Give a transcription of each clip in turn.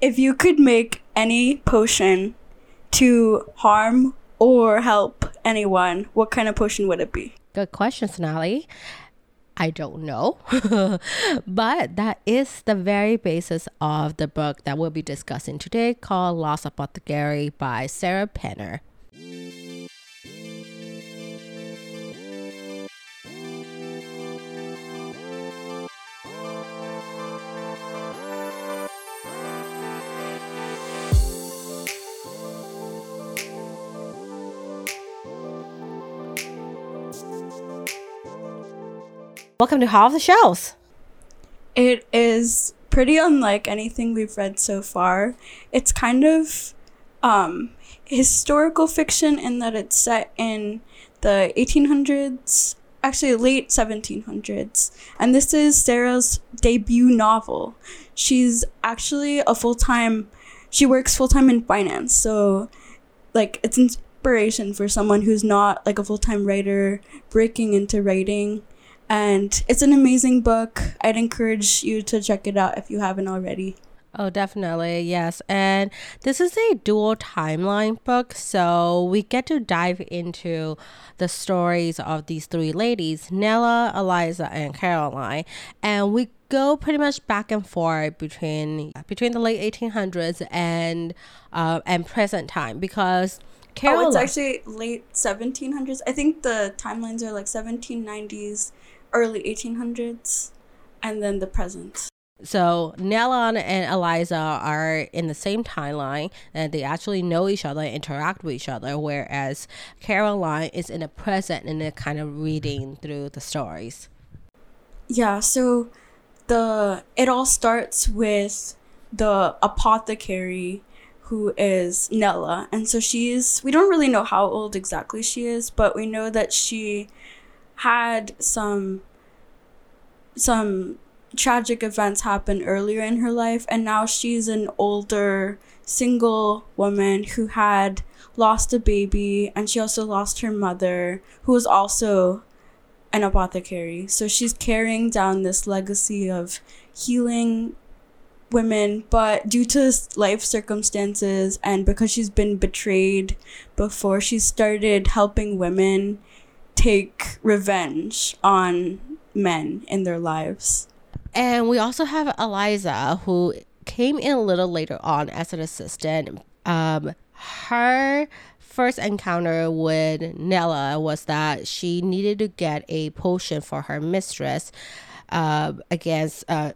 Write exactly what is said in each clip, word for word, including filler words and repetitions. If you could make any potion to harm or help anyone, what kind of potion would it be? Good question, Sonali. I don't know. But that is the very basis of the book that we'll be discussing today, called Lost Apothecary by Sarah Penner. Welcome to Half the Shelf. It is pretty unlike anything we've read so far. It's kind of um, historical fiction in that it's set in the eighteen hundreds, actually late seventeen hundreds. And this is Sarah's debut novel. She's actually a full-time, she works full-time in finance. So like it's inspiration for someone who's not like a full-time writer breaking into writing. And it's an amazing book. I'd encourage you to check it out if you haven't already. Oh, definitely. Yes. And this is a dual timeline book. So we get to dive into the stories of these three ladies, Nella, Eliza, and Caroline. And we go pretty much back and forth between between the late eighteen hundreds and uh, and present time, because Caroline... Oh, it's actually late seventeen hundreds. I think the timelines are like seventeen nineties. Early eighteen hundreds, and then the present. So Nella and Eliza are in the same timeline, and they actually know each other and interact with each other, whereas Caroline is in the present and they're kind of reading through the stories. Yeah, so the it all starts with the apothecary, who is Nella. And so she's, we don't really know how old exactly she is, but we know that she had some some tragic events happen earlier in her life, and now she's an older single woman who had lost a baby, and she also lost her mother, who was also an apothecary. So she's carrying down this legacy of healing women, but due to life circumstances and because she's been betrayed before, she started helping women take revenge on men in their lives. And we also have Eliza, who came in a little later on as an assistant. Um, her first encounter with Nella was that she needed to get a potion for her mistress uh, against uh,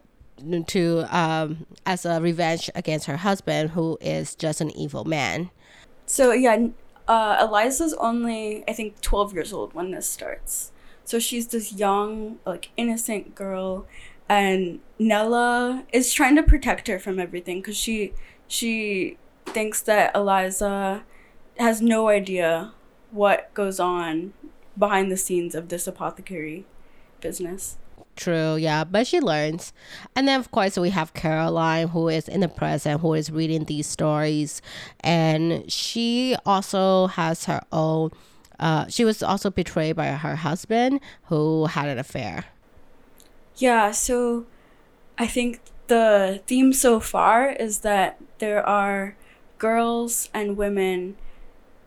to um, as a revenge against her husband, who is just an evil man. So yeah. Uh, Eliza's only, I think, twelve years old when this starts. So she's this young, like, innocent girl, and Nella is trying to protect her from everything because she she thinks that Eliza has no idea what goes on behind the scenes of this apothecary business. True, yeah, but she learns. And then, of course, we have Caroline, who is in the present, who is reading these stories. And she also has her own... Uh, she was also betrayed by her husband, who had an affair. Yeah, so I think the theme so far is that there are girls and women.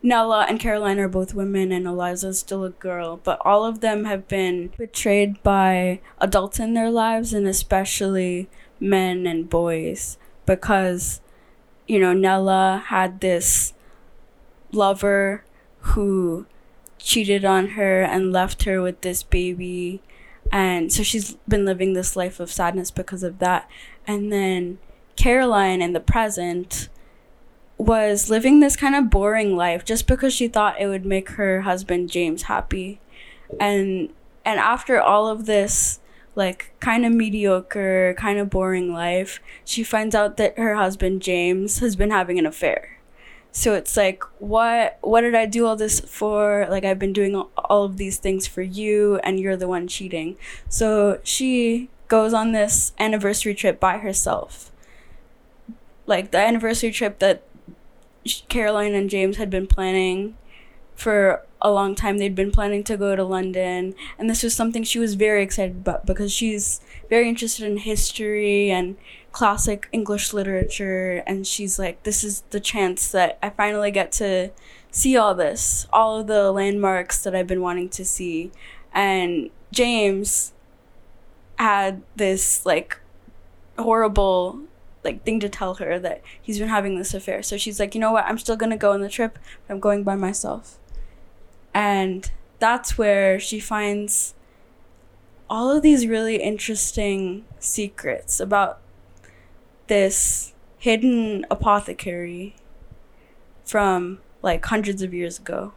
Nella and Caroline are both women, and Eliza's still a girl, but all of them have been betrayed by adults in their lives, and especially men and boys, because, you know, Nella had this lover who cheated on her and left her with this baby, and so she's been living this life of sadness because of that. And then Caroline in the present was living this kind of boring life just because she thought it would make her husband James happy. And and after all of this, like, kind of mediocre, kind of boring life, she finds out that her husband James has been having an affair. So it's like, what what did I do all this for? Like, I've been doing all of these things for you, and you're the one cheating. So she goes on this anniversary trip by herself. Like, the anniversary trip that Caroline and James had been planning for a long time they'd been planning to go to London, and this was something she was very excited about because she's very interested in history and classic English literature, and she's like, this is the chance that I finally get to see all this, all of the landmarks that I've been wanting to see. And James had this like horrible like thing to tell her that he's been having this affair. So she's like, you know what, I'm still gonna go on the trip, but I'm going by myself. And that's where she finds all of these really interesting secrets about this hidden apothecary from like hundreds of years ago.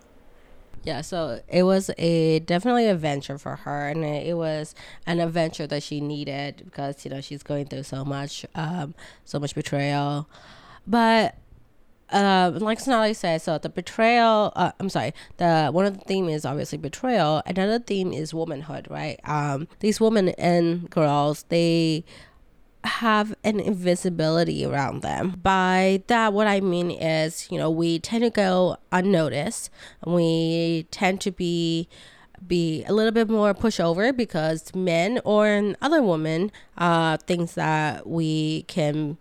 Yeah, so it was a definitely a venture for her, and it, it was an adventure that she needed because, you know, she's going through so much, um, so much betrayal. But uh, like Sonali said, so the betrayal, uh, I'm sorry, the one of the theme is obviously betrayal. Another theme is womanhood, right? Um, these women and girls, they have an invisibility around them. By that, what I mean is, you know, we tend to go unnoticed. We tend to be be a little bit more pushover because men or an other woman uh thinks that we can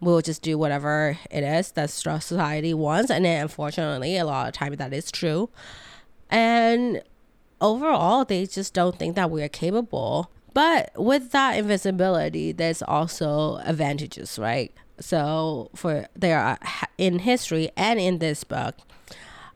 we'll just do whatever it is that society wants, and then unfortunately a lot of time that is true. And overall they just don't think that we are capable. But with that invisibility, there's also advantages, right? So for there are in history and in this book,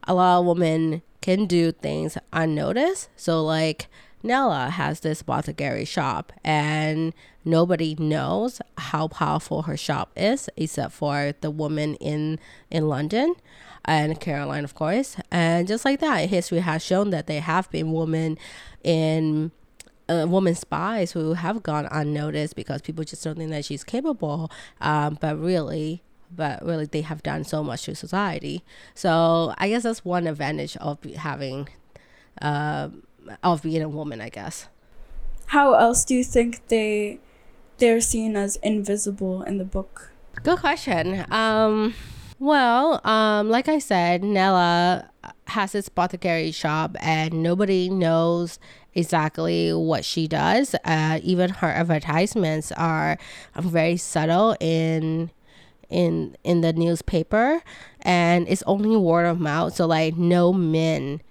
a lot of women can do things unnoticed. So like Nella has this apothecary shop, and nobody knows how powerful her shop is except for the woman in in London and Caroline, of course. And just like that, history has shown that there have been women in Uh, woman spies who have gone unnoticed because people just don't think that she's capable, um, but really but really they have done so much to society. So I guess that's one advantage of be having uh, of being a woman, I guess. How else do you think they they're seen as invisible in the book? Good question. um Well, um, like I said, Nella has this apothecary shop and nobody knows exactly what she does. Uh, even her advertisements are very subtle in in in the newspaper, and it's only word of mouth. So like no men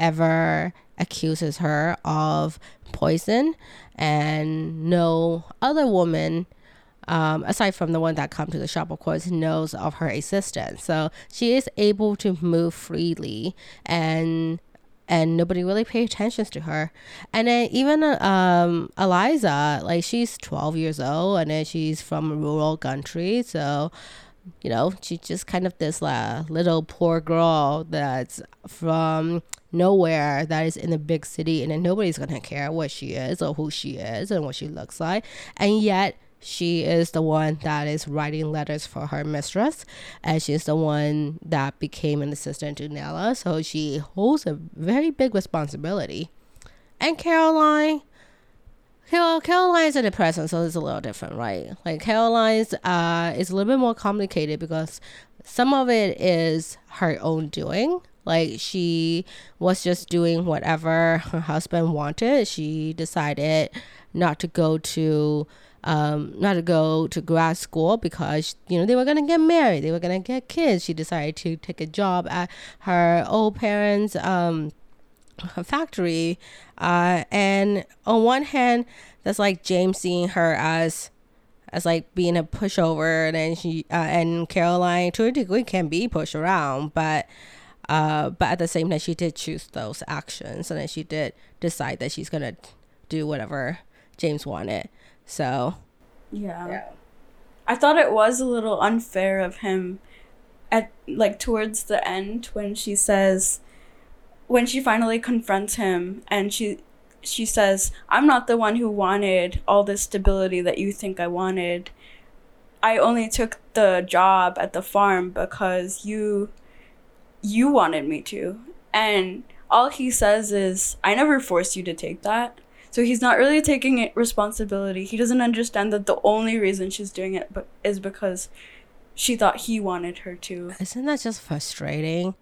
ever accuses her of poison, and no other woman, Um, aside from the one that come to the shop, of course, knows of her existence. So she is able to move freely, and and nobody really pay attention to her. And then even um, Eliza, like she's twelve years old, and then she's from a rural country, so you know she's just kind of this uh, little poor girl that's from nowhere that is in a big city, and then nobody's gonna care what she is or who she is and what she looks like, and yet she is the one that is writing letters for her mistress, and she's the one that became an assistant to Nella. So she holds a very big responsibility. And Caroline, Carol, Caroline is in the present, so it's a little different, right? Like Caroline's uh, is a little bit more complicated because some of it is her own doing. Like she was just doing whatever her husband wanted. She decided not to go to Um, not to go to grad school because, you know, they were going to get married. They were going to get kids. She decided to take a job at her old parents' um, factory. Uh, and on one hand, that's like James seeing her as as like being a pushover. And then she uh, and Caroline, to a degree, can be pushed around. But uh, but at the same time, she did choose those actions. And then she did decide that she's going to do whatever James wanted. So yeah. yeah I thought it was a little unfair of him at like towards the end when she says when she finally confronts him, and she she says, I'm not the one who wanted all this stability that you think I wanted. I only took the job at the farm because you you wanted me to. And all he says is, I never forced you to take that. So he's not really taking it responsibility. He doesn't understand that the only reason she's doing it but is because she thought he wanted her to. Isn't that just frustrating?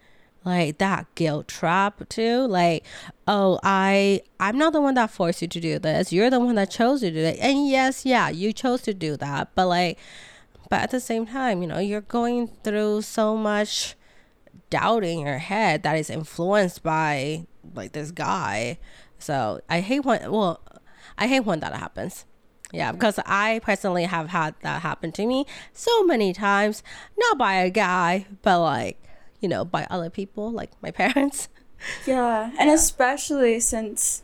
like that guilt trap too, like, oh, I I'm not the one that forced you to do this, you're the one that chose to do that. And yes, yeah, you chose to do that, but like, but at the same time, you know, you're going through so much doubt in your head that is influenced by like this guy. So I hate when well I hate when that happens. Yeah, because I personally have had that happen to me so many times, not by a guy, but like, you know, by other people, like my parents. Yeah, and yeah. especially since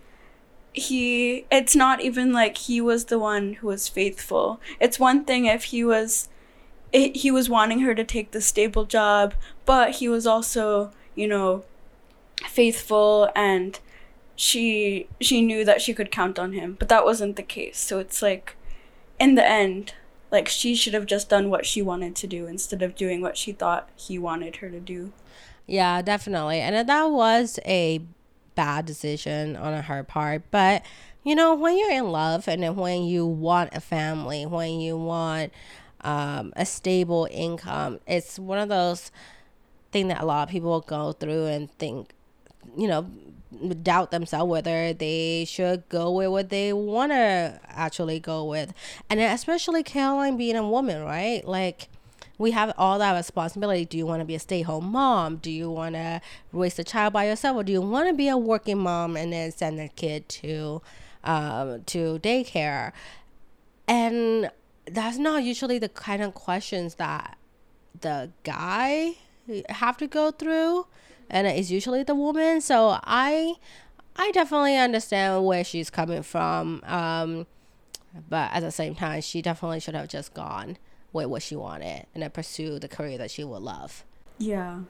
he, it's not even like he was the one who was faithful. It's one thing if he was, it, he was wanting her to take the stable job, but he was also, you know, faithful, and she she knew that she could count on him, but that wasn't the case. So it's like, in the end, like, she should have just done what she wanted to do instead of doing what she thought he wanted her to do. Yeah, definitely. And that was a bad decision on her part. But, you know, when you're in love and when you want a family, when you want um, a stable income, it's one of those things that a lot of people go through and think, you know, doubt themselves whether they should go with what they want to actually go with. And especially Caroline being a woman, right? Like, we have all that responsibility. Do you want to be a stay-at-home mom? Do you want to raise a child by yourself? Or do you want to be a working mom and then send a kid to um to daycare? And that's not usually the kind of questions that the guy have to go through, and it's usually the woman. So I I definitely understand where she's coming from. Um, but at the same time, she definitely should have just gone with what she wanted and then pursue the career that she would love. Yeah.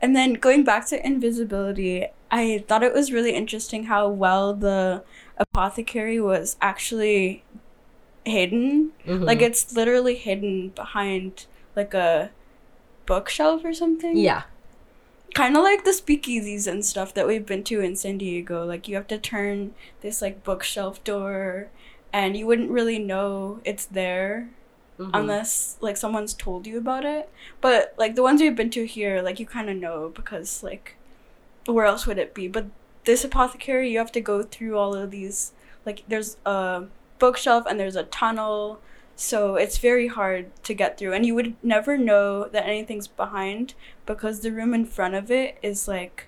And then going back to invisibility, I thought it was really interesting how well the apothecary was actually hidden. Mm-hmm. Like, it's literally hidden behind like a bookshelf or something. Yeah. Kind of like the speakeasies and stuff that we've been to in San Diego. Like, you have to turn this, like, bookshelf door, and you wouldn't really know it's there mm-hmm. unless, like, someone's told you about it. But, like, the ones we've been to here, like, you kind of know because, like, where else would it be? But this apothecary, you have to go through all of these. Like, there's a bookshelf and there's a tunnel, so it's very hard to get through, and you would never know that anything's behind because the room in front of it is like,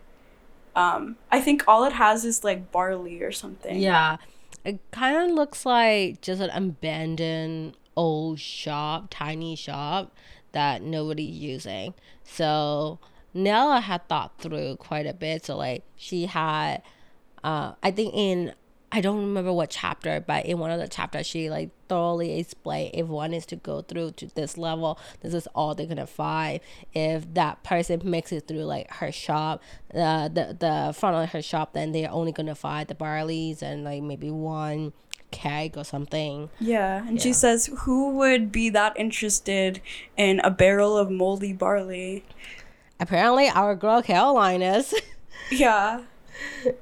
um, I think all it has is like barley or something. Yeah, it kind of looks like just an abandoned old shop, tiny shop that nobody's using. So Nella had thought through quite a bit. So like she had, uh, I think in, I don't remember what chapter, but in one of the chapters, she like thoroughly explained if one is to go through to this level, this is all they're gonna find. If that person makes it through like her shop, uh, the the front of her shop, then they're only gonna find the barleys and like maybe one keg or something. Yeah, and yeah. She says, "Who would be that interested in a barrel of moldy barley?" Apparently, our girl Caroline is. Yeah.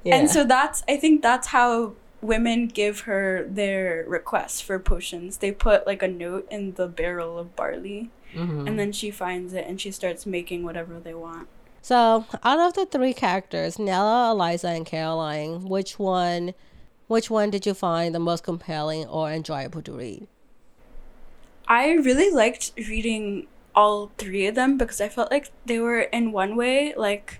Yeah. And so that's, I think that's how women give her their requests for potions. They put like a note in the barrel of barley mm-hmm. and then she finds it and she starts making whatever they want. So out of the three characters, Nella, Eliza, and Caroline, which one which one did you find the most compelling or enjoyable to read? I really liked reading all three of them because I felt like they were in one way like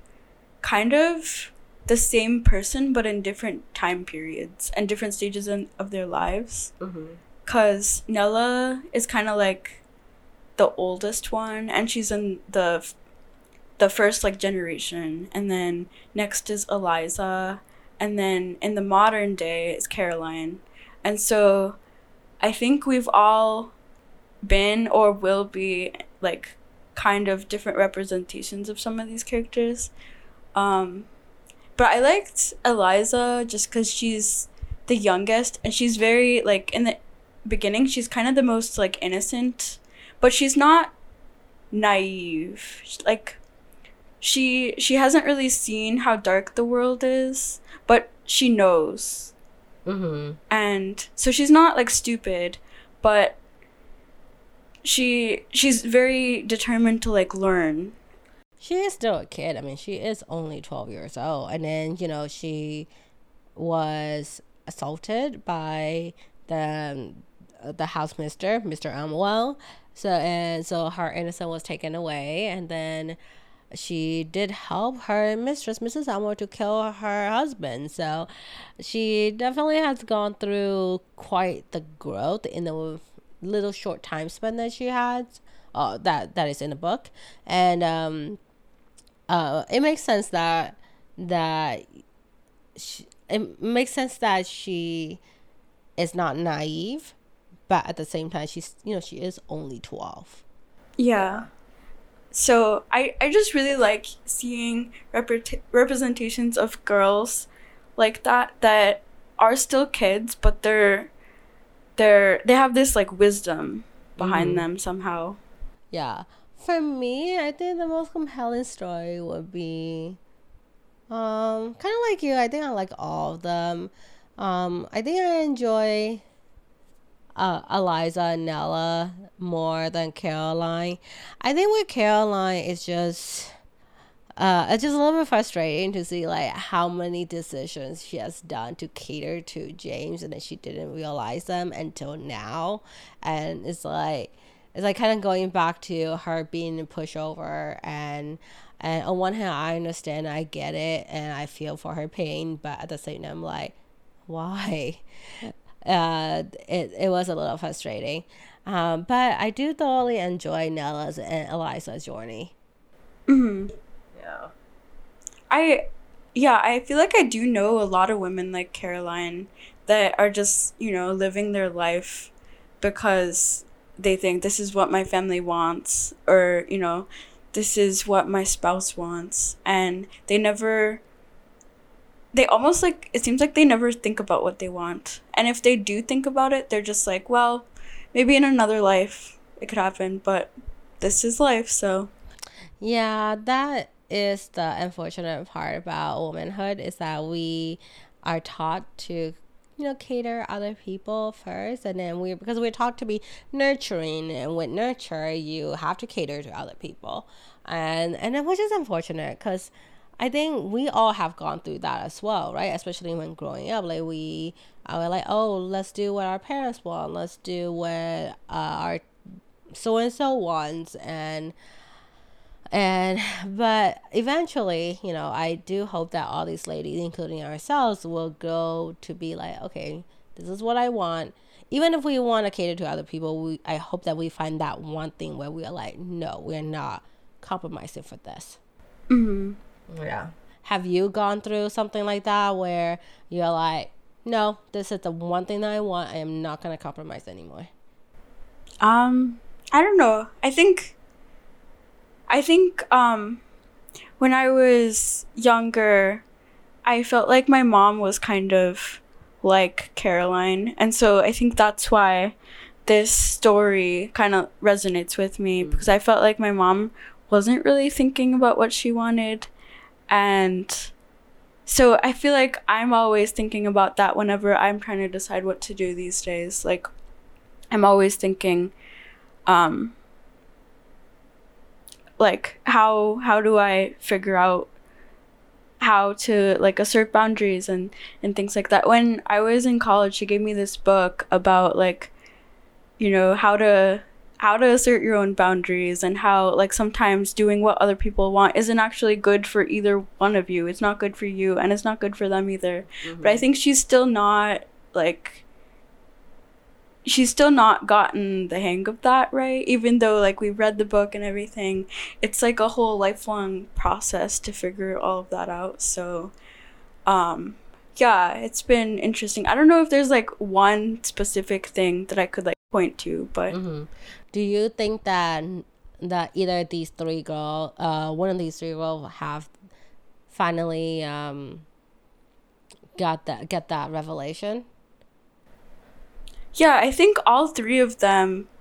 kind of the same person but in different time periods and different stages in, of their lives because mm-hmm. Nella is kind of like the oldest one and she's in the the first like generation, and then next is Eliza, and then in the modern day is Caroline. And so I think we've all been or will be like kind of different representations of some of these characters. um But I liked Eliza just because she's the youngest and she's very, like, in the beginning, she's kind of the most, like, innocent. But she's not naive. She, like, she she hasn't really seen how dark the world is, but she knows. Mm-hmm. And so she's not, like, stupid, but she she's very determined to, like, learn. she is still a kid. I mean, she is only twelve years old. And then, you know, she was assaulted by the um, the housemaster, Mister Amwell. So and so her innocence was taken away, and then she did help her mistress, Missus Amwell, to kill her husband. So she definitely has gone through quite the growth in the little short time span that she had, uh, that, that is in the book. And um, uh, it makes sense that, that she, it makes sense that she is not naive, but at the same time, she's, you know, she is only twelve. Yeah. So I, I just really like seeing repre- representations of girls like that that are still kids, but they're they're they have this like wisdom behind mm-hmm. them somehow. Yeah. For me, I think the most compelling story would be um kind of like you. I think I like all of them. Um I think I enjoy Uh, Eliza and Nella more than Caroline. I think with Caroline, it's just uh, it's just a little bit frustrating to see like how many decisions she has done to cater to James, and that she didn't realize them until now. And it's like it's like kind of going back to her being a pushover. And and on one hand, I understand, I get it, and I feel for her pain, but at the same time, I'm like, why? Uh, it, it was a little frustrating. Um, but I do thoroughly enjoy Nella's and Eliza's journey. Mm-hmm. Yeah. I, yeah, I feel like I do know a lot of women like Caroline that are just, you know, living their life because they think this is what my family wants, or, you know, this is what my spouse wants. And they never... they almost like, it seems like they never think about what they want. And if they do think about it, they're just like, well, maybe in another life it could happen, but this is life, so. Yeah, that is the unfortunate part about womanhood, is that we are taught to, you know, cater other people first, and then we, because we're taught to be nurturing, and with nurture, you have to cater to other people. And, and then, which is unfortunate, because I think we all have gone through that as well, right? Especially when growing up, like we are like, oh, let's do what our parents want. Let's do what uh, our so-and-so wants. And, and, but eventually, you know, I do hope that all these ladies, including ourselves, will go to be like, okay, this is what I want. Even if we want to cater to other people, we, I hope that we find that one thing where we are like, no, we're not compromising for this. Mm-hmm. Yeah. Have you gone through something like that where you're like, no, this is the one thing that I want. I am not going to compromise anymore? Um, I don't know. I think, I think um, when I was younger, I felt like my mom was kind of like Caroline. And so I think that's why this story kind of resonates with me, mm-hmm. because I felt like my mom wasn't really thinking about what she wanted. And so I feel like I'm always thinking about that whenever I'm trying to decide what to do these days. Like, I'm always thinking, um, like, how how do I figure out how to, like, assert boundaries and, and things like that. When I was in college, she gave me this book about, like, you know, how to... how to assert your own boundaries, and how like sometimes doing what other people want isn't actually good for either one of you. It's not good for you, and it's not good for them either. Mm-hmm. But I think she's still not like she's still not gotten the hang of that, right? Even though like we've read the book and everything, it's like a whole lifelong process to figure all of that out. So um yeah, it's been interesting. I don't know if there's like one specific thing that I could like point to, but mm-hmm. do you think that that either these three girls uh one of these three girls have finally um got that get that revelation? Yeah, I think all three of them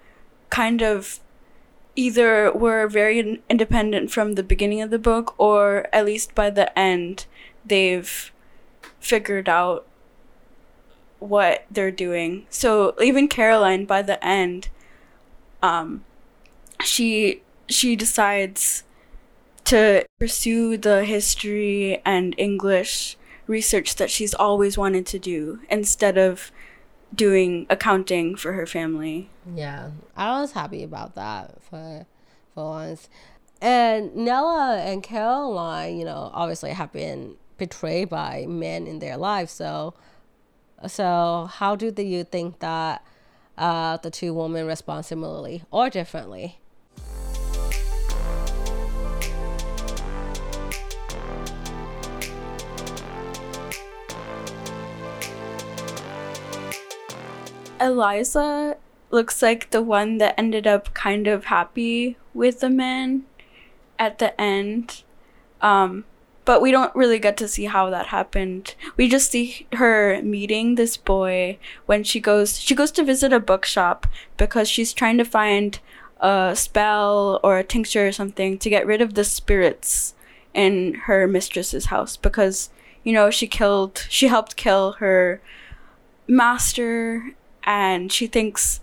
kind of either were very independent from the beginning of the book, or at least by the end they've figured out what they're doing. So even Caroline, by the end, um she she decides to pursue the history and English research that she's always wanted to do instead of doing accounting for her family. Yeah, I was happy about that for for once. And Nella and Caroline, you know, obviously have been betrayed by men in their life. So, so how do you think that uh, the two women respond similarly or differently? Eliza looks like the one that ended up kind of happy with the man at the end, um, but we don't really get to see how that happened. We just see her meeting this boy when she goes she goes to visit a bookshop because she's trying to find a spell or a tincture or something to get rid of the spirits in her mistress's house, because, you know, she killed she helped kill her master, and she thinks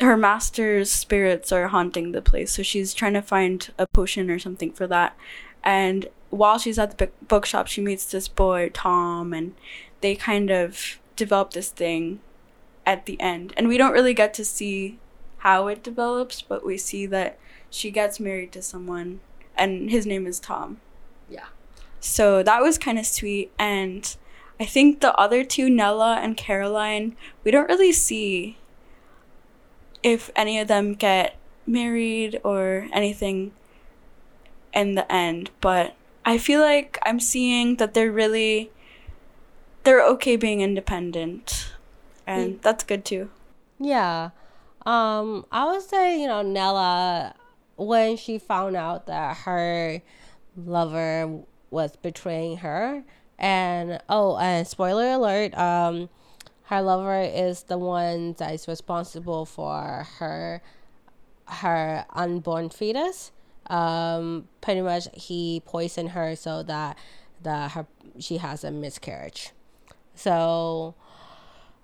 her master's spirits are haunting the place, so she's trying to find a potion or something for that. And while she's at the bookshop, she meets this boy Tom, and they kind of develop this thing at the end, and we don't really get to see how it develops, but we see that she gets married to someone and his name is Tom. Yeah, so that was kind of sweet. And I think the other two, Nella and Caroline, we don't really see if any of them get married or anything in the end, but I feel like I'm seeing that they're really, they're okay being independent, and that's good too. Yeah. Um, I would say, you know, Nella, when she found out that her lover was betraying her, and oh, and spoiler alert, um her lover is the one that is responsible for her her unborn fetus. Um pretty much he poisoned her so that that her she has a miscarriage. So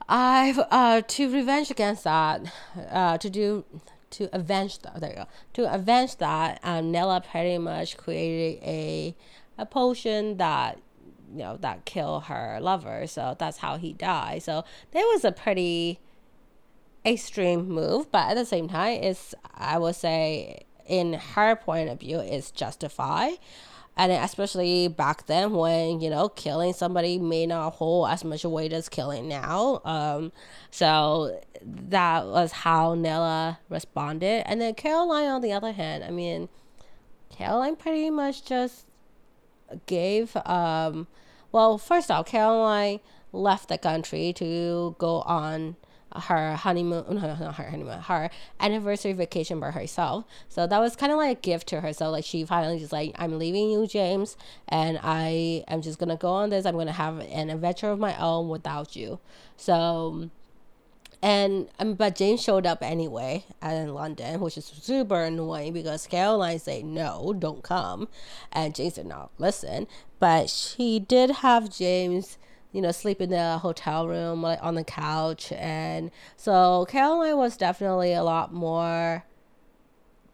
I've uh to revenge against that uh to do to avenge that there you go to avenge that um Nella pretty much created a a potion that, you know, that kill her lover, so that's how he died. So there was a pretty extreme move, but at the same time, it's, I would say, in her point of view, it's justified. And especially back then, when, you know, killing somebody may not hold as much weight as killing now. Um, so that was how Nella responded. And then Caroline, on the other hand, I mean, Caroline pretty much just gave um well first off, Caroline left the country to go on her honeymoon no, not her honeymoon her anniversary vacation by herself. So that was kind of like a gift to herself. Like, she finally just like, I'm leaving you, James, and I am just gonna go on this. I'm gonna have an adventure of my own without you. So and but James showed up anyway in London, which is super annoying because Caroline said no, don't come, and James did not listen. But she did have James, you know, sleep in the hotel room, like on the couch, and so Caroline was definitely a lot more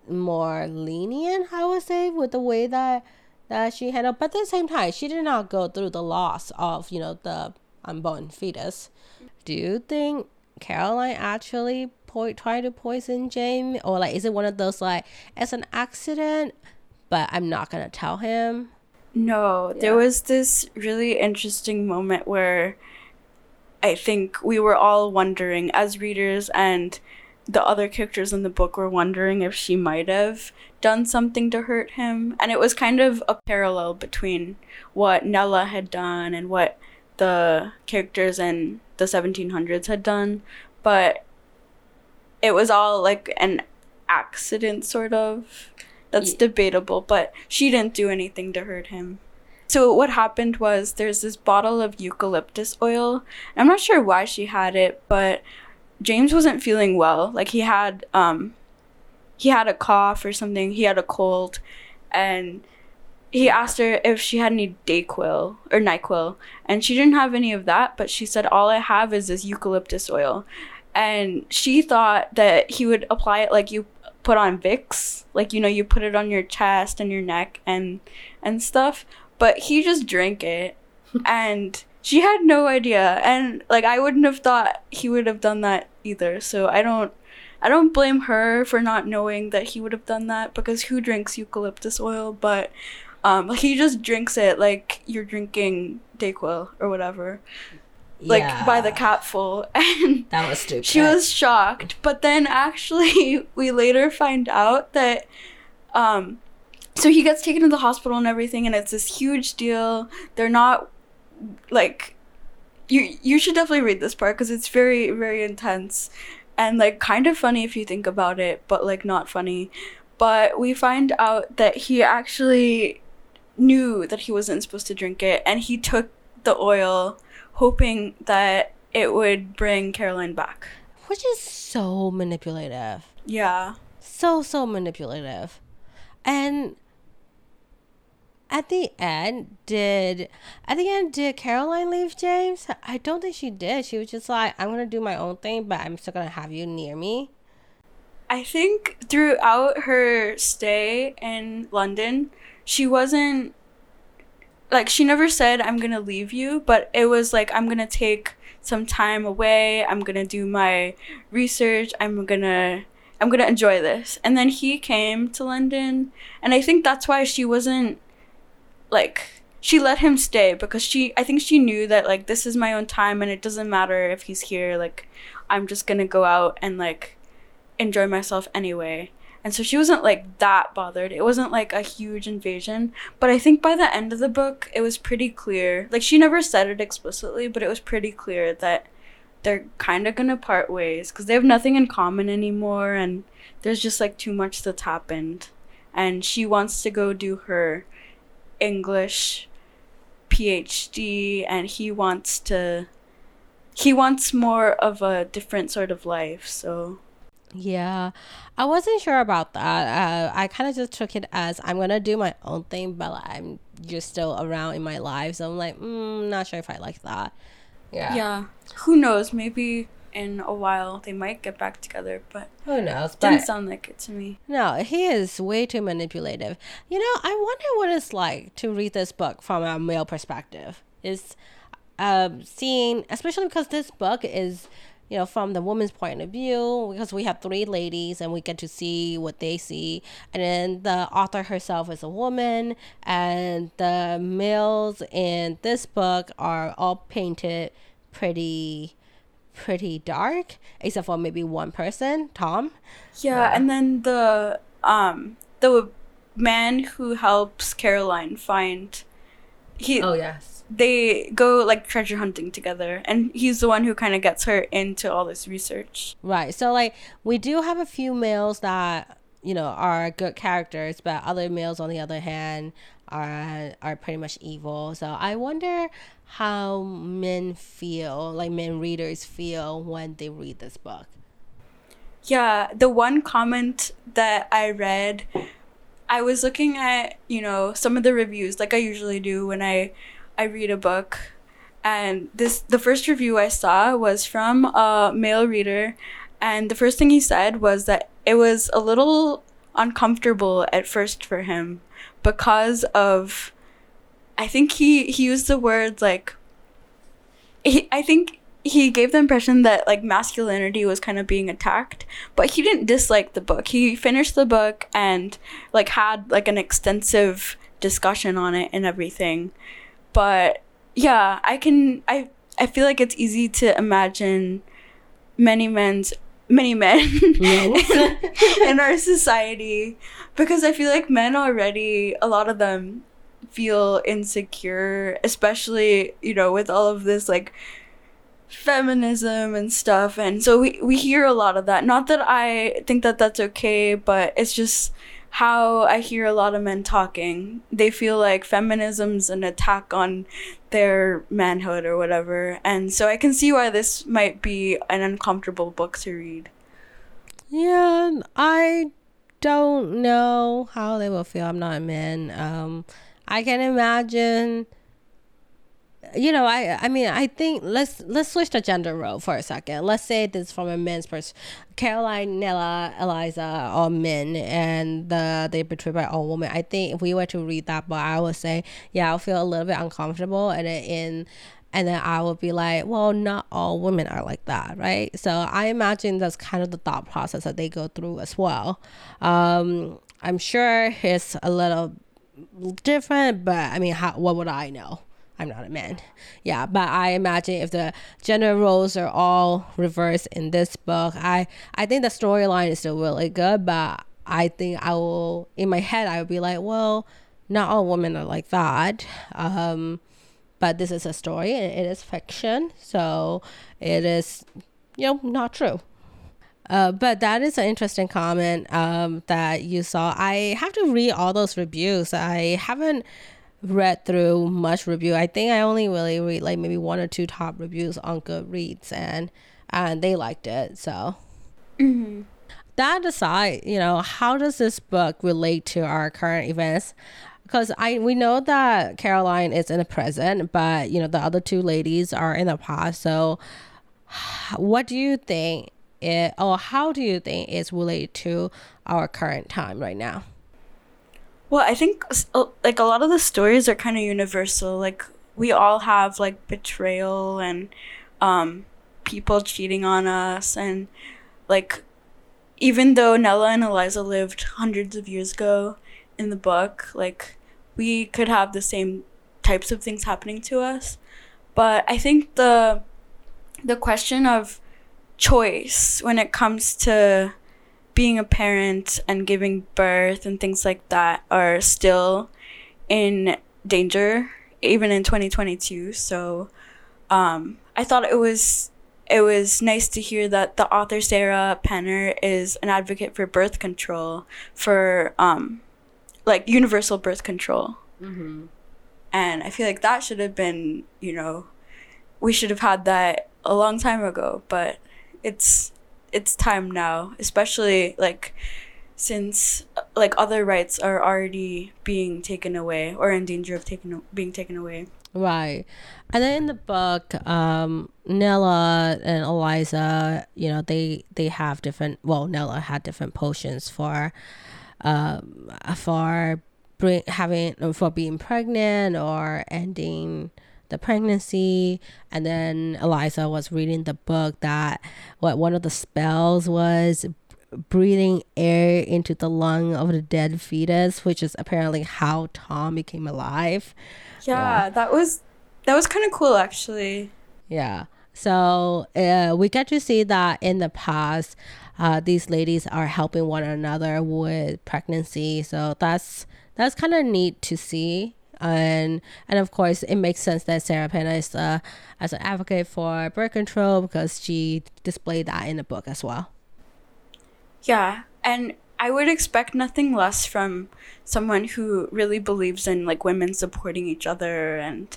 more lenient, I would say, with the way that that she handled. But at the same time, she did not go through the loss of, you know, the unborn fetus. Do you think Caroline actually po- tried to poison James, or like, is it one of those like, it's an accident but I'm not gonna tell him? No, yeah. There was this really interesting moment where I think we were all wondering as readers, and the other characters in the book were wondering if she might have done something to hurt him. And it was kind of a parallel between what Nella had done and what the characters in the seventeen hundreds had done, but it was all like an accident, sort of. That's yeah. debatable, but she didn't do anything to hurt him. So what happened was, there's this bottle of eucalyptus oil. I'm not sure why she had it, but James wasn't feeling well. Like, he had um he had a cough or something, he had a cold, and he asked her if she had any Dayquil or NyQuil, and she didn't have any of that, but she said, all I have is this eucalyptus oil. And she thought that he would apply it like you put on Vicks. Like, you know, you put it on your chest and your neck and and stuff. But he just drank it. And she had no idea. And, like, I wouldn't have thought he would have done that either. So I don't I don't blame her for not knowing that he would have done that. Because who drinks eucalyptus oil? But um, he just drinks it like you're drinking DayQuil or whatever. Like, yeah. By the capful. And that was stupid. She was shocked. But then, actually, we later find out that... Um, so he gets taken to the hospital and everything, and it's this huge deal. They're not, like... You you should definitely read this part, because it's very, very intense. And, like, kind of funny if you think about it, but, like, not funny. But we find out that he actually knew that he wasn't supposed to drink it, and he took the oil... hoping that it would bring Caroline back. Which is so manipulative. Yeah. So, so manipulative. And at the end, did... At the end, did Caroline leave James? I don't think she did. She was just like, I'm going to do my own thing, but I'm still going to have you near me. I think throughout her stay in London, she wasn't... Like, she never said, I'm going to leave you, but it was like, I'm going to take some time away. I'm going to do my research. I'm going to I'm going to enjoy this. And then he came to London. And I think that's why she wasn't, like, she let him stay, because she I think she knew that, like, this is my own time and it doesn't matter if he's here. Like, I'm just going to go out and, like, enjoy myself anyway. And so she wasn't, like, that bothered. It wasn't, like, a huge invasion. But I think by the end of the book, it was pretty clear. Like, she never said it explicitly, but it was pretty clear that they're kind of going to part ways. Because they have nothing in common anymore. And there's just, like, too much that's happened. And she wants to go do her English PhD. And he wants to... He wants more of a different sort of life, so... Yeah, I wasn't sure about that. Uh, I kind of just took it as I'm going to do my own thing, but like, I'm just still around in my life. So I'm like, mm, not sure if I like that. Yeah. Yeah. Who knows? Maybe in a while they might get back together, but who knows? It didn't sound like it to me. No, he is way too manipulative. You know, I wonder what it's like to read this book from a male perspective. It's um, seeing, especially because this book is... You know, from the woman's point of view, because we have three ladies and we get to see what they see. And then the author herself is a woman, and the males in this book are all painted pretty, pretty dark, except for maybe one person, Tom. Yeah, uh, and then the um the man who helps Caroline find he. Oh yes. They go, like, treasure hunting together. And he's the one who kind of gets her into all this research. Right. So, like, we do have a few males that, you know, are good characters. But other males, on the other hand, are are pretty much evil. So I wonder how men feel, like, men readers feel when they read this book. Yeah. The one comment that I read, I was looking at, you know, some of the reviews, like I usually do when I... I read a book, and this the first review I saw was from a male reader, and the first thing he said was that it was a little uncomfortable at first for him because of, I think he, he used the word, like, he, I think he gave the impression that, like, masculinity was kind of being attacked, but he didn't dislike the book. He finished the book and, like, had, like, an extensive discussion on it and everything. But yeah, I can I I feel like it's easy to imagine many men's many men no. in, in our society, because I feel like men already, a lot of them feel insecure, especially, you know, with all of this, like, feminism and stuff. And so we we hear a lot of that. Not that I think that that's okay, but it's just how I hear a lot of men talking. They feel like feminism's an attack on their manhood or whatever. And so I can see why this might be an uncomfortable book to read. Yeah, I don't know how they will feel. I'm not a man. Um, I can imagine you know, I I mean, I think let's let's switch the gender role for a second. Let's say this from a men's person. Caroline, Nella, Eliza are all men, and the, they're betrayed by all women. I think if we were to read that book, I would say, yeah, I'll feel a little bit uncomfortable, and then in and then I would be like, well, not all women are like that, right? So I imagine that's kind of the thought process that they go through as well. Um, I'm sure it's a little different, but I mean, how, what would I know? I'm not a man. Yeah, but I imagine if the gender roles are all reversed in this book, I, I think the storyline is still really good, but I think I will, in my head, I would be like, well, not all women are like that. Um, but this is a story, and it is fiction, so it is, you know, not true. Uh, but that is an interesting comment um, that you saw. I have to read all those reviews. I haven't read through much review. I think I only really read like maybe one or two top reviews on Goodreads, and and they liked it. So mm-hmm. That aside, you know, how does this book relate to our current events? Because I we know that Caroline is in the present, but you know the other two ladies are in the past. So what do you think it or how do you think it's related to our current time right now? Well, I think, like, a lot of the stories are kind of universal. Like, we all have, like, betrayal and um, people cheating on us. And, like, even though Nella and Eliza lived hundreds of years ago in the book, like, we could have the same types of things happening to us. But I think the the question of choice when it comes to being a parent and giving birth and things like that are still in danger, even in twenty twenty-two. So um, I thought it was it was nice to hear that the author Sarah Penner is an advocate for birth control, for um, like universal birth control. Mm-hmm. And I feel like that should have been, you know, we should have had that a long time ago, but it's... it's time now, especially like since like other rights are already being taken away or in danger of taking being taken away. Right. And then in the book, um, Nella and Eliza, you know, they they have different. Well, Nella had different potions for, um, for bring, having for being pregnant or ending the pregnancy. And then Eliza was reading the book that what one of the spells was breathing air into the lung of the dead fetus, which is apparently how Tom became alive. Yeah, yeah. that was that was kind of cool, actually. Yeah. So uh, we get to see that in the past, uh, these ladies are helping one another with pregnancy. So that's that's kind of neat to see. And and of course, it makes sense that Sarah Penner is uh, as an advocate for birth control because she displayed that in the book as well. Yeah, and I would expect nothing less from someone who really believes in like women supporting each other and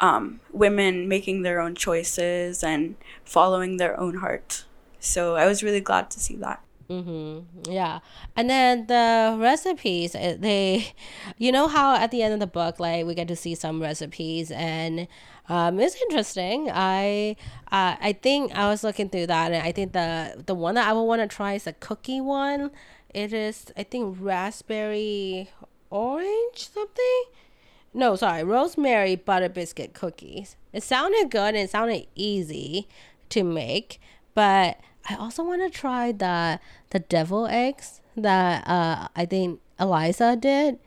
um, women making their own choices and following their own heart. So I was really glad to see that. Mm-hmm. Yeah. And then the recipes, they, you know how at the end of the book, like we get to see some recipes, and um, it's interesting. I uh, I think I was looking through that, and I think the, the one that I would want to try is a cookie one. It is, I think, raspberry orange something. No, sorry, rosemary butter biscuit cookies. It sounded good and it sounded easy to make, but I also want to try the the devil eggs that uh, I think Eliza did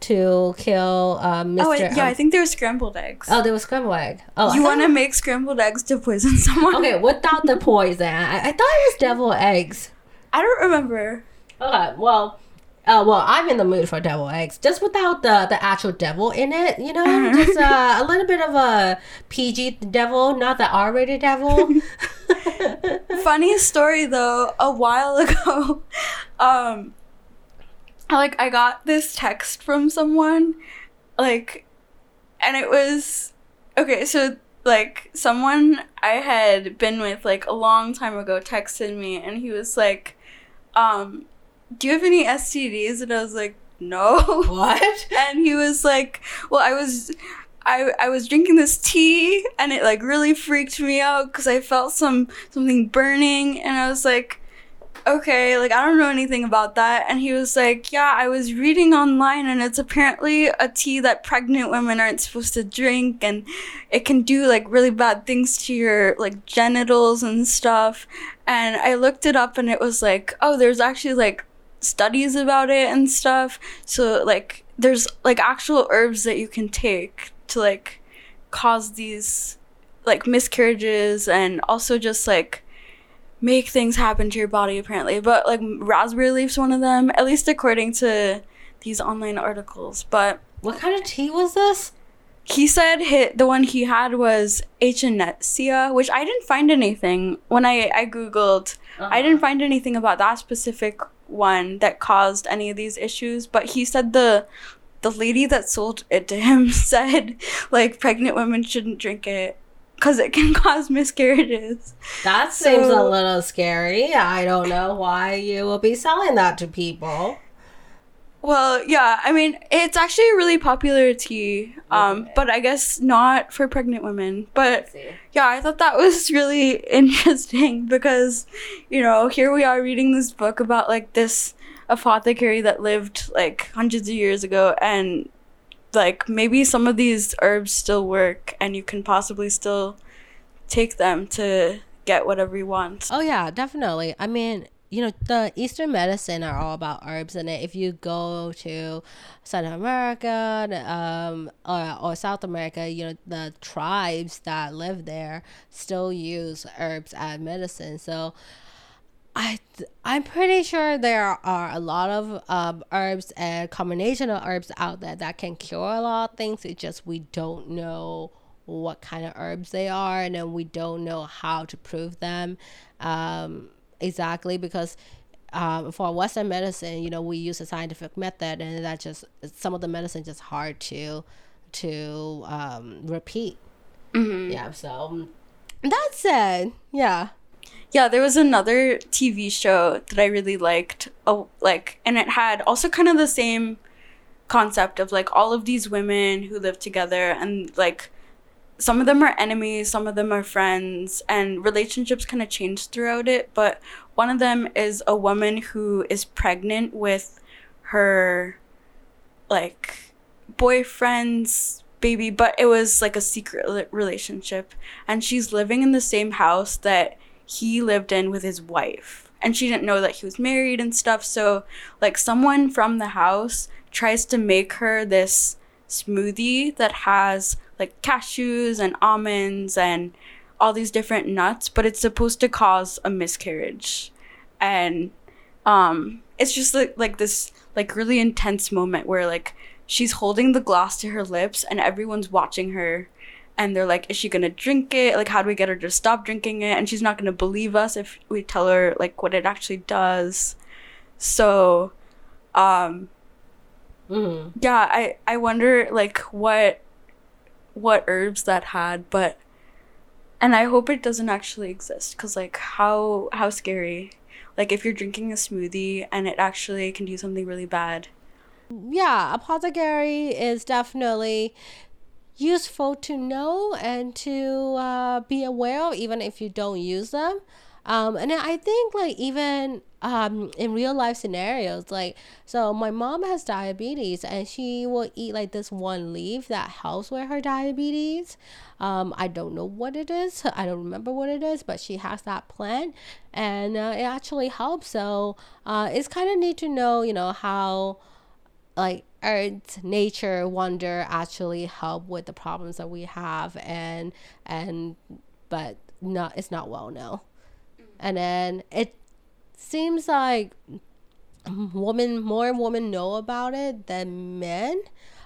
to kill uh, Mister Oh, I, yeah, um, I think they were scrambled eggs. Oh, they were scrambled eggs. Oh, you want to make scrambled eggs to poison someone? Okay, without the poison. I, I thought it was devil eggs. I don't remember. Okay, well, uh, well, I'm in the mood for devil eggs. Just without the, the actual devil in it, you know? Uh-huh. Just uh, a little bit of a P G devil, not the R-rated devil. Funny story though, a while ago um like I got this text from someone, like, and it was okay so like someone I had been with like a long time ago texted me, and he was like, um do you have any S T Ds? And I was like, no. What? And he was like, well, I was I, I was drinking this tea and it like really freaked me out because I felt some something burning, and I was like, okay, like I don't know anything about that. And he was like, yeah, I was reading online and it's apparently a tea that pregnant women aren't supposed to drink, and it can do like really bad things to your like genitals and stuff. And I looked it up and it was like, oh, there's actually like studies about it and stuff. So like there's like actual herbs that you can take to like cause these like miscarriages and also just like make things happen to your body apparently, but like raspberry leaf's one of them, at least according to these online articles. But what kind of tea was this? He said hit the one he had was echinacea, which I didn't find anything when I I googled. Uh-huh. I didn't find anything about that specific one that caused any of these issues, but he said the the lady that sold it to him said like pregnant women shouldn't drink it because it can cause miscarriages. That so, seems a little scary. I don't know why you will be selling that to people. Well, yeah, I mean, it's actually a really popular tea, um, okay. but I guess not for pregnant women. But I yeah, I thought that was really interesting because, you know, here we are reading this book about like this apothecary that lived like hundreds of years ago, and like maybe some of these herbs still work and you can possibly still take them to get whatever you want. Oh yeah, definitely. I mean, you know, the Eastern medicine are all about herbs, and if you go to South America um or, or South America, you know, the tribes that live there still use herbs as medicine. So I, I'm pretty sure there are a lot of um, herbs and combination of herbs out there that can cure a lot of things. It's just we don't know what kind of herbs they are, and then we don't know how to prove them um, exactly because um, for Western medicine, you know, we use a scientific method, and that just some of the medicine just hard to to um, repeat. Mm-hmm. Yeah, so that said, yeah. Yeah, there was another T V show that I really liked, oh, like, and it had also kind of the same concept of, like, all of these women who live together, and, like, some of them are enemies, some of them are friends, and relationships kind of change throughout it, but one of them is a woman who is pregnant with her, like, boyfriend's baby, but it was, like, a secret relationship, and she's living in the same house that he lived in with his wife, and she didn't know that he was married and stuff. So like someone from the house tries to make her this smoothie that has like cashews and almonds and all these different nuts, but it's supposed to cause a miscarriage. And um it's just like, like this like really intense moment where like she's holding the glass to her lips and everyone's watching her. And they're like, is she going to drink it? Like, how do we get her to stop drinking it? And she's not going to believe us if we tell her, like, what it actually does. So, um, mm-hmm. yeah, I, I wonder, like, what what herbs that had. But, and I hope it doesn't actually exist. Because, like, how how scary. Like, if you're drinking a smoothie and it actually can do something really bad. Yeah, apothecary is definitely useful to know and to uh, be aware of, even if you don't use them. Um, and I think like even um, in real life scenarios, like, so my mom has diabetes and she will eat like this one leaf that helps with her diabetes. Um, I don't know what it is. I don't remember what it is, but she has that plant and uh, it actually helps. So uh, it's kind of neat to know, you know, how like earth, nature, wonder actually help with the problems that we have, and and but not it's not well known. And then it seems like women more women know about it than men.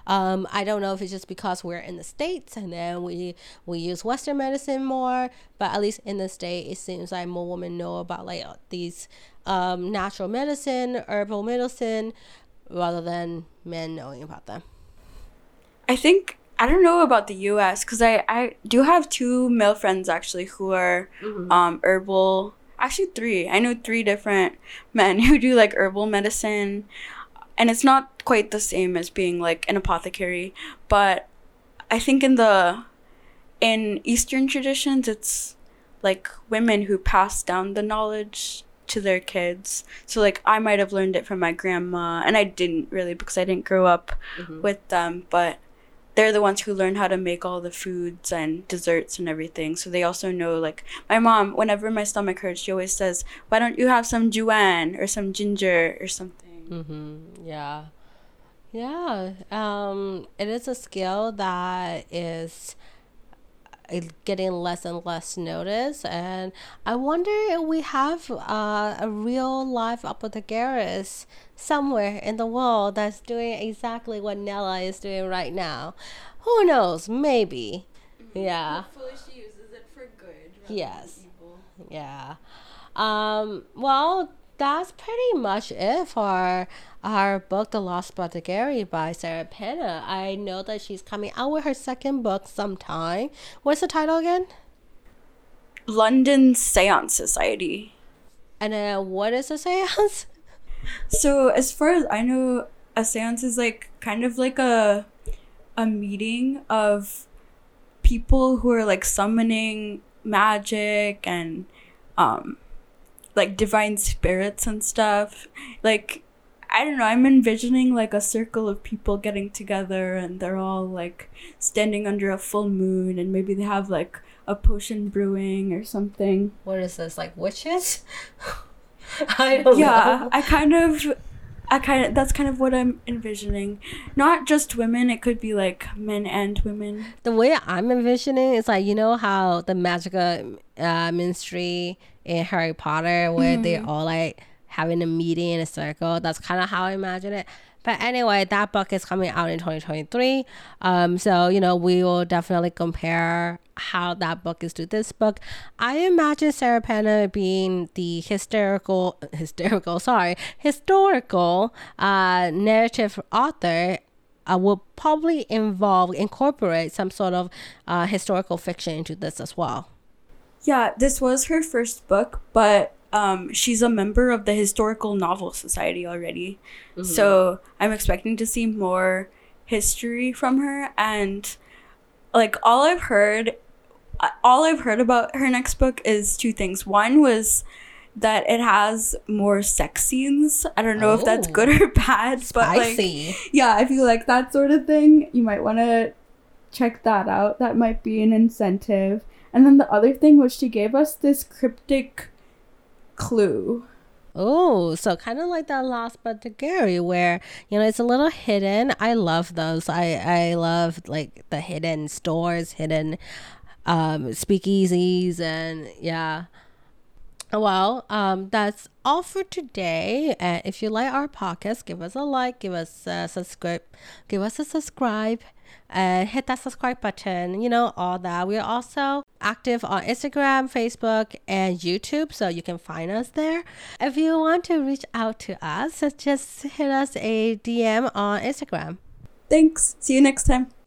Um, I don't know if it's just because we're in the States and then we we use Western medicine more, but at least in the state, it seems like more women know about like these um, natural medicine, herbal medicine, rather than men knowing about them. I think, I don't know about the U S because I, I do have two male friends actually who are mm-hmm. um, herbal, actually three. I know three different men who do like herbal medicine, and it's not quite the same as being like an apothecary, but I think in the in Eastern traditions, it's like women who pass down the knowledge to their kids. So like I might have learned it from my grandma, and I didn't really because I didn't grow up mm-hmm. with them, but they're the ones who learn how to make all the foods and desserts and everything. So they also know, like, my mom, whenever my stomach hurts, she always says, why don't you have some juan or some ginger or something? Mm-hmm. Yeah. Yeah. Um, it is a skill that is getting less and less noticed. And I wonder if we have uh, a real life apothecary somewhere in the world that's doing exactly what Nella is doing right now. Who knows? Maybe. Mm-hmm. Yeah. Hopefully she uses it for good rather yes. than evil. Yeah. Um, well, that's pretty much it for our, our book, The Lost Apothecary by Sarah Penner. I know that she's coming out with her second book sometime. What's the title again? London Seance Society. And uh, what is a seance? So as far as I know, a seance is like kind of like a a meeting of people who are like summoning magic and um like divine spirits and stuff. Like, I don't know, I'm envisioning like a circle of people getting together, and they're all like standing under a full moon, and maybe they have like a potion brewing or something. What is this, like witches? I don't yeah, know. I kind of I kind of that's kind of what I'm envisioning. Not just women, it could be like men and women. The way I'm envisioning is like, you know how the magical uh, ministry in Harry Potter, where mm. they're all like having a meeting in a circle. That's kind of how I imagine it. But anyway, that book is coming out in twenty twenty-three. Um, so, you know, we will definitely compare how that book is to this book. I imagine Sarah Penner being the historical, historical, sorry, historical uh, narrative author. Uh, will probably involve, incorporate some sort of uh, historical fiction into this as well. Yeah, this was her first book, but Um, she's a member of the Historical Novel Society already. Mm-hmm. So I'm expecting to see more history from her. And like all I've heard, all I've heard about her next book is two things. One was that it has more sex scenes. I don't know oh, if that's good or bad, but spicy. Like, yeah, if you like that sort of thing, you might want to check that out. That might be an incentive. And then the other thing was she gave us this cryptic clue. Oh, so kind of like that Lost Apothecary, where, you know, it's a little hidden. I love those. I I love like the hidden stores, hidden um speakeasies, and yeah. Well, um, that's all for today. And uh, if you like our podcast, give us a like, give us a subscribe, give us a subscribe, and uh, hit that subscribe button. You know, all that. We're also active on Instagram, Facebook, and YouTube, so you can find us there. If you want to reach out to us, just hit us a D M on Instagram. Thanks. See you next time.